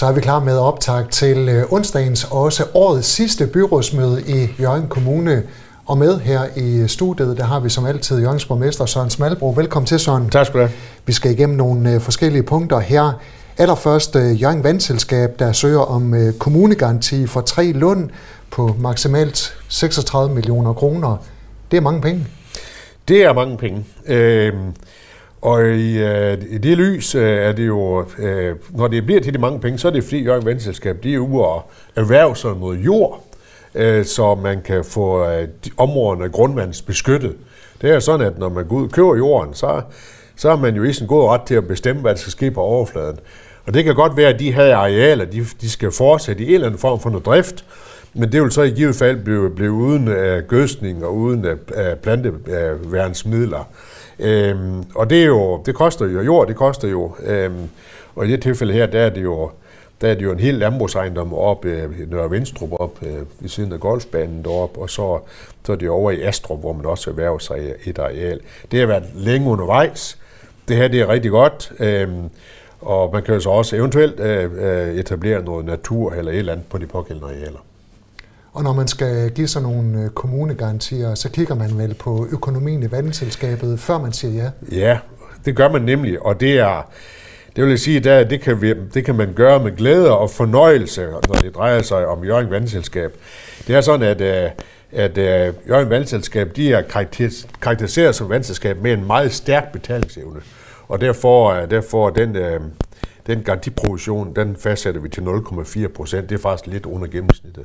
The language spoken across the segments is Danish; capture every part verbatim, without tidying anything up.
Så er vi klar med optag til onsdagens også årets sidste byrådsmøde i Hjørring Kommune. Og med her i studiet, der har vi som altid Hjørrings borgmester Søren Smalbro. Velkommen til, Søren. Tak skal du have. Vi skal igennem nogle forskellige punkter her. Allerførst Hjørring Vandselskab, der søger om kommunegaranti for tre lund på maksimalt seksogtredive millioner kroner. Det er mange penge. Det er mange penge. Øh... Og i, øh, i det lys øh, er det jo, øh, når det bliver til de mange penge, så er det fordi Hjørring Vandselskab, de er ude og erhverve sig noget jord, øh, så man kan få øh, områderne grundvandsbeskyttet. Det er sådan, at når man går ud og køber jorden, så, så har man jo i sin god ret til at bestemme, hvad der skal ske på overfladen. Og det kan godt være, at de her arealer, de, de skal fortsætte i en eller anden form for noget drift, men det vil så i givet fald blive, blive uden øh, gødsning og uden øh, planteværnsmidler. Øhm, og det er jo, det koster jo jord, det koster jo, øhm, og i det tilfælde her, der er det jo, der er det jo en hel landbrugsejendom op øh, Nørre Vindstrup op øh, ved siden af golfbanen derop, og så, så er det over i Astrup, hvor man også erhverver sig et areal. Det har været længe undervejs, det her det er rigtig godt, øhm, og man kan jo så også eventuelt øh, etablere noget natur eller et eller andet på de pågældende arealer. Og når man skal give sig nogle kommunegarantier, så kigger man vel på økonomien i vandselskabet, før man siger ja? Ja, det gør man nemlig, og det er, det vil jeg sige, at det kan, vi, det kan man gøre med glæde og fornøjelse, når det drejer sig om Hjørring Vandselskab. Det er sådan, at, at, at Hjørring Vandselskab, de er karakteriseret som vandselskab med en meget stærk betalingsevne, og derfor, derfor den... Den garantiprovision, den fastsætter vi til nul komma fire procent. Det er faktisk lidt under gennemsnittet.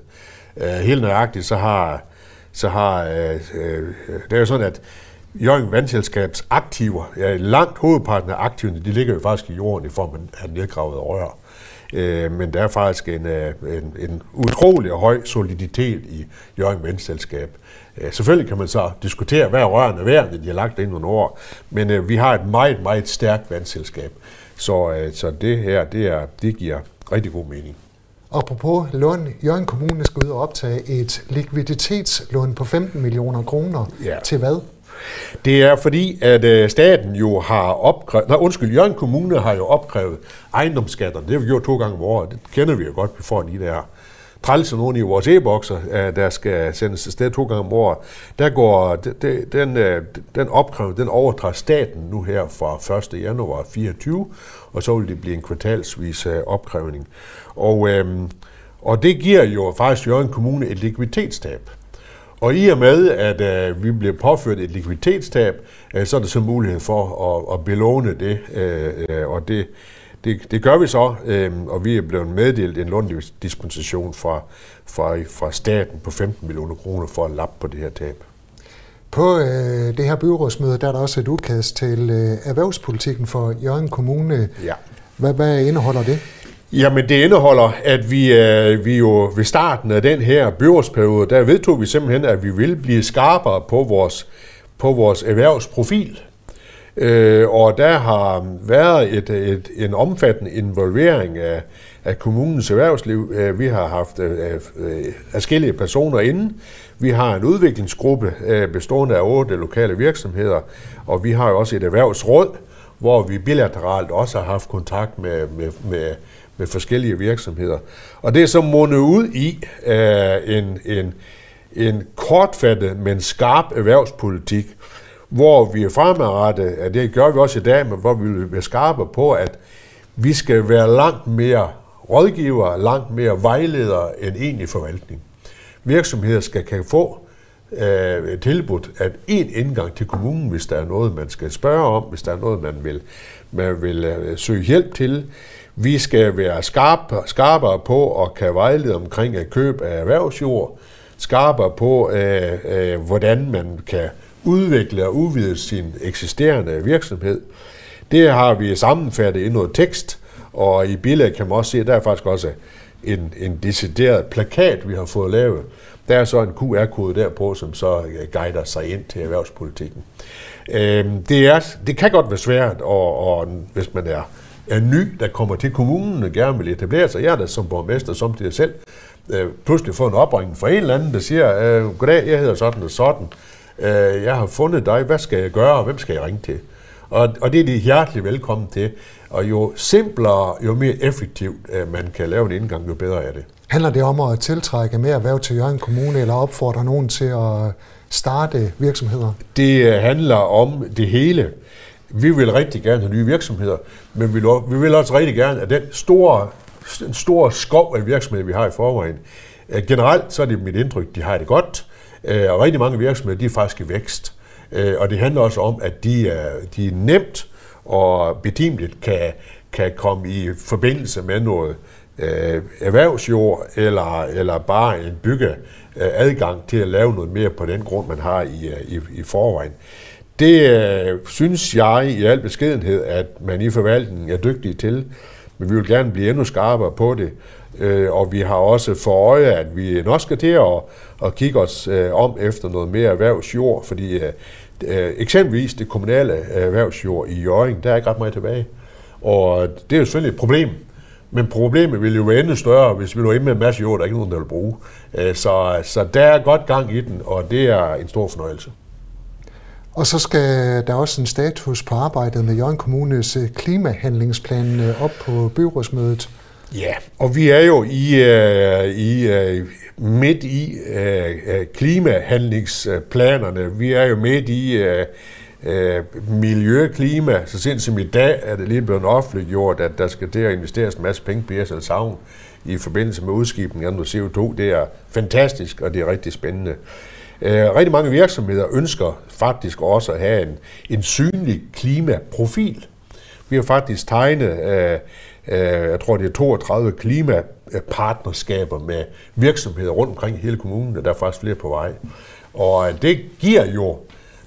Uh, helt nøjagtigt, så har... Så har uh, uh, det er jo sådan, at Hjørring Vandselskabs aktiver, ja, langt hovedparten af aktiverne, de ligger jo faktisk i jorden i form af nedgravede rør. Uh, men der er faktisk en, uh, en, en utrolig høj soliditet i Hjørring Vandselskab. Uh, selvfølgelig kan man så diskutere, hvad rørene er værd, når de har lagt det ind nogle år. Men uh, vi har et meget, meget stærkt vandselskab. Så, så det her, det, er, det giver rigtig god mening. Apropos lån, Hjørring Kommune skal ud og optage et likviditetslån på femten millioner kroner. Ja. Til hvad? Det er fordi, at staten jo har opkrævet... Nej, undskyld, Hjørring Kommune har jo opkrævet ejendomsskatterne. Det har vi gjort to gange om året. Det kender vi jo godt, vi får de der trælser nogen i vores e-bokser, der skal sendes afsted to gange om året. Der går, den, den, den opkrævning, den overtræder staten nu her fra første januar fireogtyve, og så vil det blive en kvartalsvis opkrævning. Og, øhm, og det giver jo faktisk Hjørring Kommune et likviditetstab. Og i og med, at øh, vi bliver påført et likviditetstab, øh, så er der så mulighed for at, at belåne det, øh, og det Det, det gør vi så, øh, og vi er blevet meddelt en lånedispensation fra, fra, fra staten på femten millioner kroner for at lappe på det her tab. På øh, det her byrådsmøde, der er der også et udkast til øh, erhvervspolitikken for Hjørring Kommune. Ja. Hvad, hvad indeholder det? Jamen det indeholder, at vi, øh, vi jo ved starten af den her byrådsperiode, der vedtog vi simpelthen, at vi ville blive skarpere på vores, på vores erhvervsprofil. Øh, og der har været et, et, en omfattende involvering af, af kommunens erhvervsliv. Øh, vi har haft øh, øh, forskellige personer inde. Vi har en udviklingsgruppe øh, bestående af otte lokale virksomheder, og vi har jo også et erhvervsråd, hvor vi bilateralt også har haft kontakt med, med, med, med forskellige virksomheder. Og det er så mundet ud i øh, en, en, en kortfattet, men skarp erhvervspolitik, hvor vi er fremadrettet, at det gør vi også i dag, men hvor vi vil være skarpe på, at vi skal være langt mere rådgivere, langt mere vejledere end egentlig forvaltning. Virksomheder skal kan få øh, tilbudt at en indgang til kommunen, hvis der er noget, man skal spørge om, hvis der er noget, man vil, man vil øh, søge hjælp til. Vi skal være skarpe, skarpere på og kan vejlede omkring at køb af erhvervsjord, skarpere på, øh, øh, hvordan man kan udvikle og udvide sin eksisterende virksomhed. Det har vi sammenfattet i noget tekst, og i billedet kan man også se, at der er faktisk også en, en decideret plakat, vi har fået lavet. Der er så en Q R-kode derpå, som så guider sig ind til erhvervspolitikken. Det, er, det kan godt være svært, og, og hvis man er, er ny, der kommer til kommunen og gerne vil etablere sig. Jeg er der som borgmester, som det er selv, pludselig får en opringning fra en eller anden, der siger, goddag, jeg hedder sådan og sådan. Jeg har fundet dig, hvad skal jeg gøre, og hvem skal jeg ringe til? Og, og det er de hjertelig velkommen til. Og jo simplere, jo mere effektivt man kan lave en indgang, jo bedre er det. Handler det om at tiltrække mere erhverv til Hjørring Kommune, eller opfordre nogen til at starte virksomheder? Det handler om det hele. Vi vil rigtig gerne have nye virksomheder, men vi vil også rigtig gerne, at den store, den store skov af virksomheder, vi har i forvejen, generelt så er det mit indtryk, de har det godt, og rigtig mange virksomheder, de er faktisk i vækst. Og det handler også om, at de er, de er nemt og betimeligt kan, kan komme i forbindelse med noget øh, erhvervsjord, eller, eller bare en bygge øh, adgang til at lave noget mere på den grund, man har i, i, i forvejen. Det øh, synes jeg i al beskedenhed, at man i forvaltningen er dygtig til, men vi vil gerne blive endnu skarpere på det, øh, og vi har også for øje, at vi nok skal til at, at kigge os øh, om efter noget mere erhvervsjord, fordi øh, eksempelvis det kommunale erhvervsjord i Hjørring, der er ikke ret meget tilbage. Og det er jo selvfølgelig et problem, men problemet ville jo være endnu større, hvis vi lå inde med en masse jord, der er ikke nogen, der vil bruge. Så, så der er godt gang i den, og det er en stor fornøjelse. Og så skal der også en status på arbejdet med Hjørring Kommunes klimahandlingsplan op på byrådsmødet. Ja, og vi er jo i, i, midt i klimahandlingsplanerne. Vi er jo midt i miljø, klima. Så sent som i dag er det lige blevet offentliggjort, at der skal til at investeres en masse penge på B S L Savn i forbindelse med udskibning af noget C O to. Det er fantastisk, og det er rigtig spændende. Rigtig mange virksomheder ønsker faktisk også at have en, en synlig klimaprofil. Vi har faktisk tegnet... Jeg tror, det er toogtredive klimapartnerskaber med virksomheder rundt omkring hele kommunen, og der er faktisk flere på vej. Og det giver jo,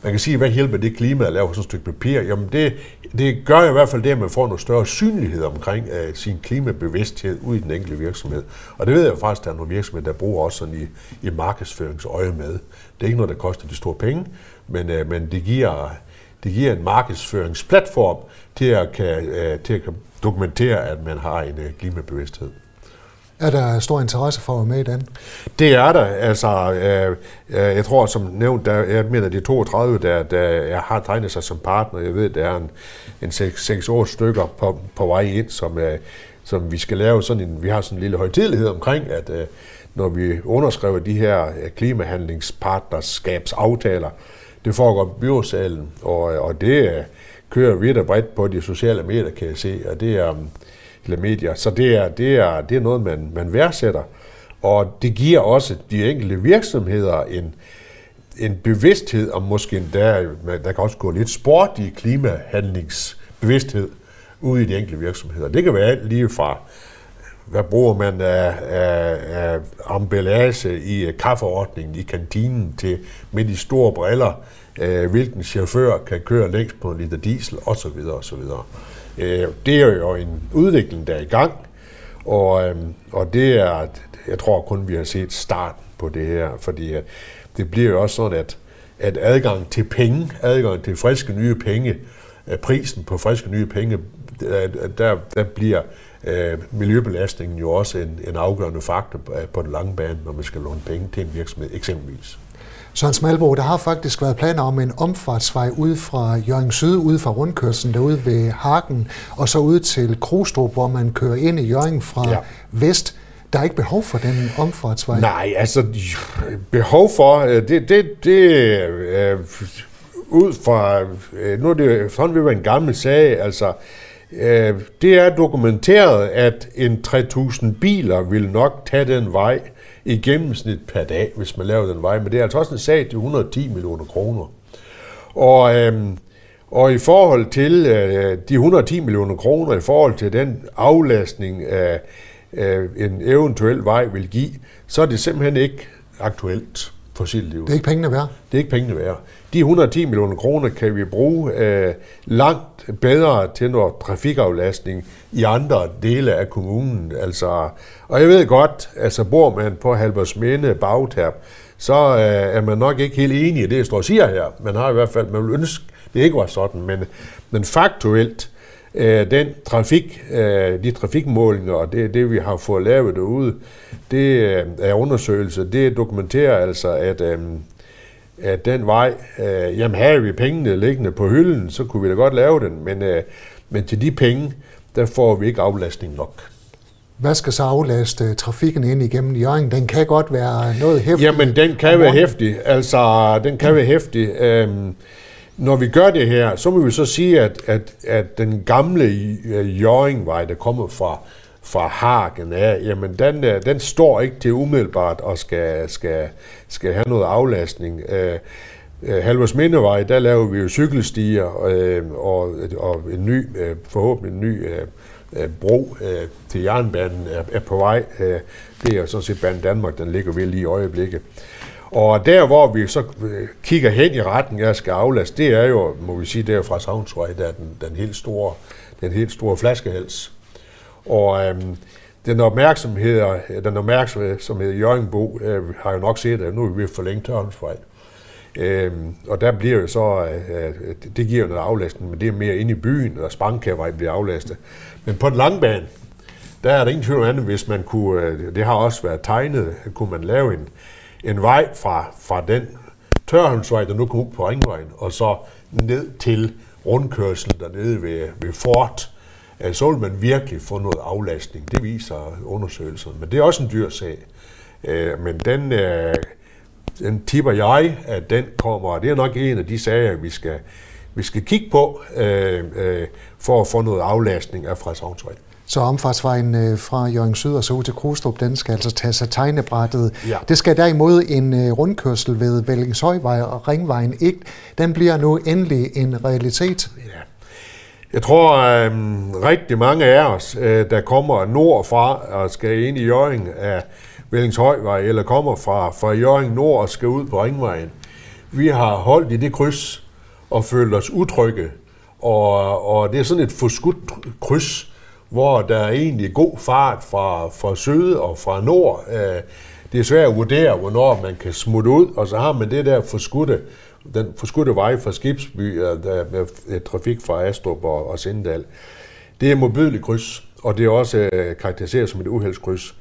man kan sige, hvad hjælper det klima at lave sådan et stykke papir? Jamen det, det gør i hvert fald det, at man får noget større synlighed omkring uh, sin klimabevidsthed ud i den enkelte virksomhed. Og det ved jeg faktisk, at der er nogle virksomheder, der bruger også sådan i, i markedsføringsøje med. Det er ikke noget, der koster de store penge, men, uh, men det, giver, det giver en markedsføringsplatform til at kan, uh, til at kan dokumentere, at man har en klimabevidsthed. Er der stor interesse for at være med i den? Det er der. Altså, øh, jeg tror, som nævnt, der, jeg mener, det er toogtredive, der, der har tegnet sig som partner. Jeg ved, der er en, en seks otte stykker på, på vej ind, som, øh, som vi skal lave sådan en, vi har sådan en lille højtidelighed omkring, at øh, når vi underskriver de her klimahandlingspartnerskabsaftaler, det foregår på byrådsalen, og, og det øh, kører vidt og bredt på de sociale medier, kan jeg se, og det er eller medier, så det er det er det er noget man man værdsætter, og det giver også de enkelte virksomheder en en bevidsthed om måske endda, der kan også gå lidt sportig klimahandlingsbevidsthed ud i de enkelte virksomheder. Det kan være lige fra hvad bruger man af, af, af emballage i kaffeordningen i kantinen til med de store briller, hvilken chauffør kan køre længst på en liter diesel, osv. osv. Det er jo en udvikling, der er i gang, og, og det er, jeg tror kun, vi har set starten på det her, fordi det bliver jo også sådan, at, at adgang til penge, adgang til friske nye penge, prisen på friske nye penge, der, der bliver miljøbelastningen jo også en, en afgørende faktor på den lange bane, når man skal låne penge til en virksomhed eksempelvis. Søren Smalbro, der har faktisk været planer om en omfartsvej ude fra Hjørring Syd, ude fra rundkørslen derude ved Harken, og så ud til Kraghstrup, hvor man kører ind i Hjørring fra ja. vest. Der er ikke behov for den omfartsvej? Nej, altså behov for, det, det, det øh, ud fra, nu er det sådan, vi var en gammel sag, altså øh, det er dokumenteret, at en tre tusind biler vil nok tage den vej, i gennemsnit per dag, hvis man laver den vej. Men det er altså også en sag til et hundrede og ti millioner kroner. Og, øhm, og i forhold til øh, de et hundrede og ti millioner kroner, i forhold til den aflastning, af, øh, en eventuel vej vil give, så er det simpelthen ikke aktuelt for sit liv. Det er ikke pengene værd? Det er ikke pengene værd. De et hundrede og ti millioner kroner kan vi bruge øh, langt bedre til noget trafikaflastning i andre dele af kommunen. Altså, og jeg ved godt, altså bor man på Halvorsmænde bagtab, så øh, er man nok ikke helt enig i det, jeg står og siger her. Man har i hvert fald, man vil ønske, det ikke var sådan, men, men faktuelt, øh, den trafik, øh, de trafikmålinger og det, det, vi har fået lavet derude, det øh, er undersøgelser, det dokumenterer altså, at... Øh, at den vej, øh, jamen havde vi pengene liggende på hylden, så kunne vi da godt lave den, men øh, Men til de penge, der får vi ikke aflastning nok. Hvad skal så aflaste trafikken ind igennem Hjørring? Den kan godt være noget hæftig. Jamen, den kan være hæftig. Altså, den kan være hæftig. Øhm, når vi gør det her, så må vi så sige, at, at, at den gamle Jøringvej, der kommer fra, fra Harken af, jamen, den, den står ikke til umiddelbart og skal, skal, skal have noget aflastning. Øh, Halvorsmindevej, der laver vi jo cykelstier øh, og, og en ny, øh, forhåbentlig en ny... Øh, bro øh, til jernbanen er, er på vej. Øh, det er jo sådan set Banedanmark, den ligger ved lige i øjeblikket. Og der, hvor vi så kigger hen i retten, jeg skal aflaste, det er jo, må vi sige, det er fra Sauns Vej, der er den, den helt store, den helt store flaskehals. Og øh, den opmærksomhed, den opmærksomhed Hjørringbo øh, har jo nok set, at nu er vi ved at forlænge Tørns Vej. Øh, og der bliver jo så, øh, det giver noget aflastning, men det er mere inde i byen, og Spangkærvej bliver aflastet. Men på den lange bane, der er der ingen tvivl om andet, hvis man kunne, øh, det har også været tegnet, kunne man lave en, en vej fra, fra den Tørholmsvej, der nu kommer ud på Ringvejen, og så ned til rundkørslen dernede ved, ved Fort, øh, så vil man virkelig få noget aflastning. Det viser undersøgelserne, men det er også en dyr sag. Øh, men den... Øh, Den tipper jeg, at den kommer, og det er nok en af de sager, vi skal, vi skal kigge på, øh, øh, for at få noget aflastning af fra Savnsvej. Så omfartsvejen fra Hjørring Syd og så ud til Kraghstrup, den skal altså tage sig tegnebrættet. Ja. Det skal derimod en rundkørsel ved Vellingshøjvej og Ringvejen ikke. Den bliver nu endelig en realitet. Ja. Jeg tror, øh, rigtig mange af os, øh, der kommer nordfra og skal ind i Hjørring af Vellingshøjvej, eller kommer fra, fra Hjørring Nord og skal ud på Ringvejen. Vi har holdt i det kryds og følt os utrygge, og, og det er sådan et forskudt kryds, hvor der er egentlig god fart fra, fra syd og fra nord. Det er svært at vurdere, hvornår man kan smutte ud, og så har man det der forskudte, den forskudte vej fra Skibsby, der med trafik fra Astrup og, og Sindal. Det er et modbydeligt kryds, og det er også karakteriseret som et uheldskryds.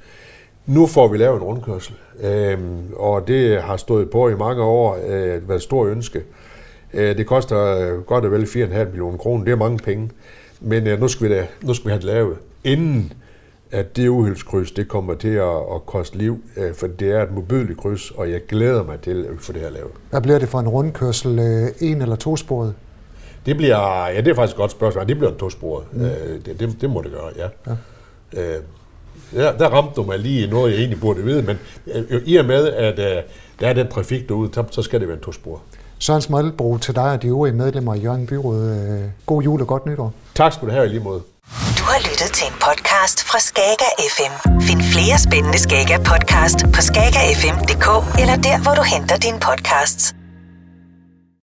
Nu får vi lavet en rundkørsel, øhm, og det har stået på i mange år, øh, været stort ønske. Øh, det koster øh, godt og vel fire komma fem millioner kroner, det er mange penge, men øh, nu, skal vi da, nu skal vi have det lavet, inden at det uheldskryds det kommer til at, at koste liv, øh, for det er et modbydeligt kryds, og jeg glæder mig til at få det her lavet. Hvad bliver det for en rundkørsel, øh, en eller to sporet? Det bliver, ja det er faktisk et godt spørgsmål, det bliver en to sporet, mm. øh, det, det, det må det gøre, ja. ja. Øh, Ja, der ramte du mig lige noget, jeg egentlig burde vide, men øh, i og med, at øh, der er den trafik derude, så skal det være en to-spor. Søren Smalbro, til dig og de øvrige medlemmer i Hjørring Byråd. Øh, god jul og godt nytår. Tak skal du have i lige måde. Du har lyttet til en podcast fra Skaga F M. Find flere spændende Skaga Podcast på skaga f m punktum d k eller der, hvor du henter dine podcasts.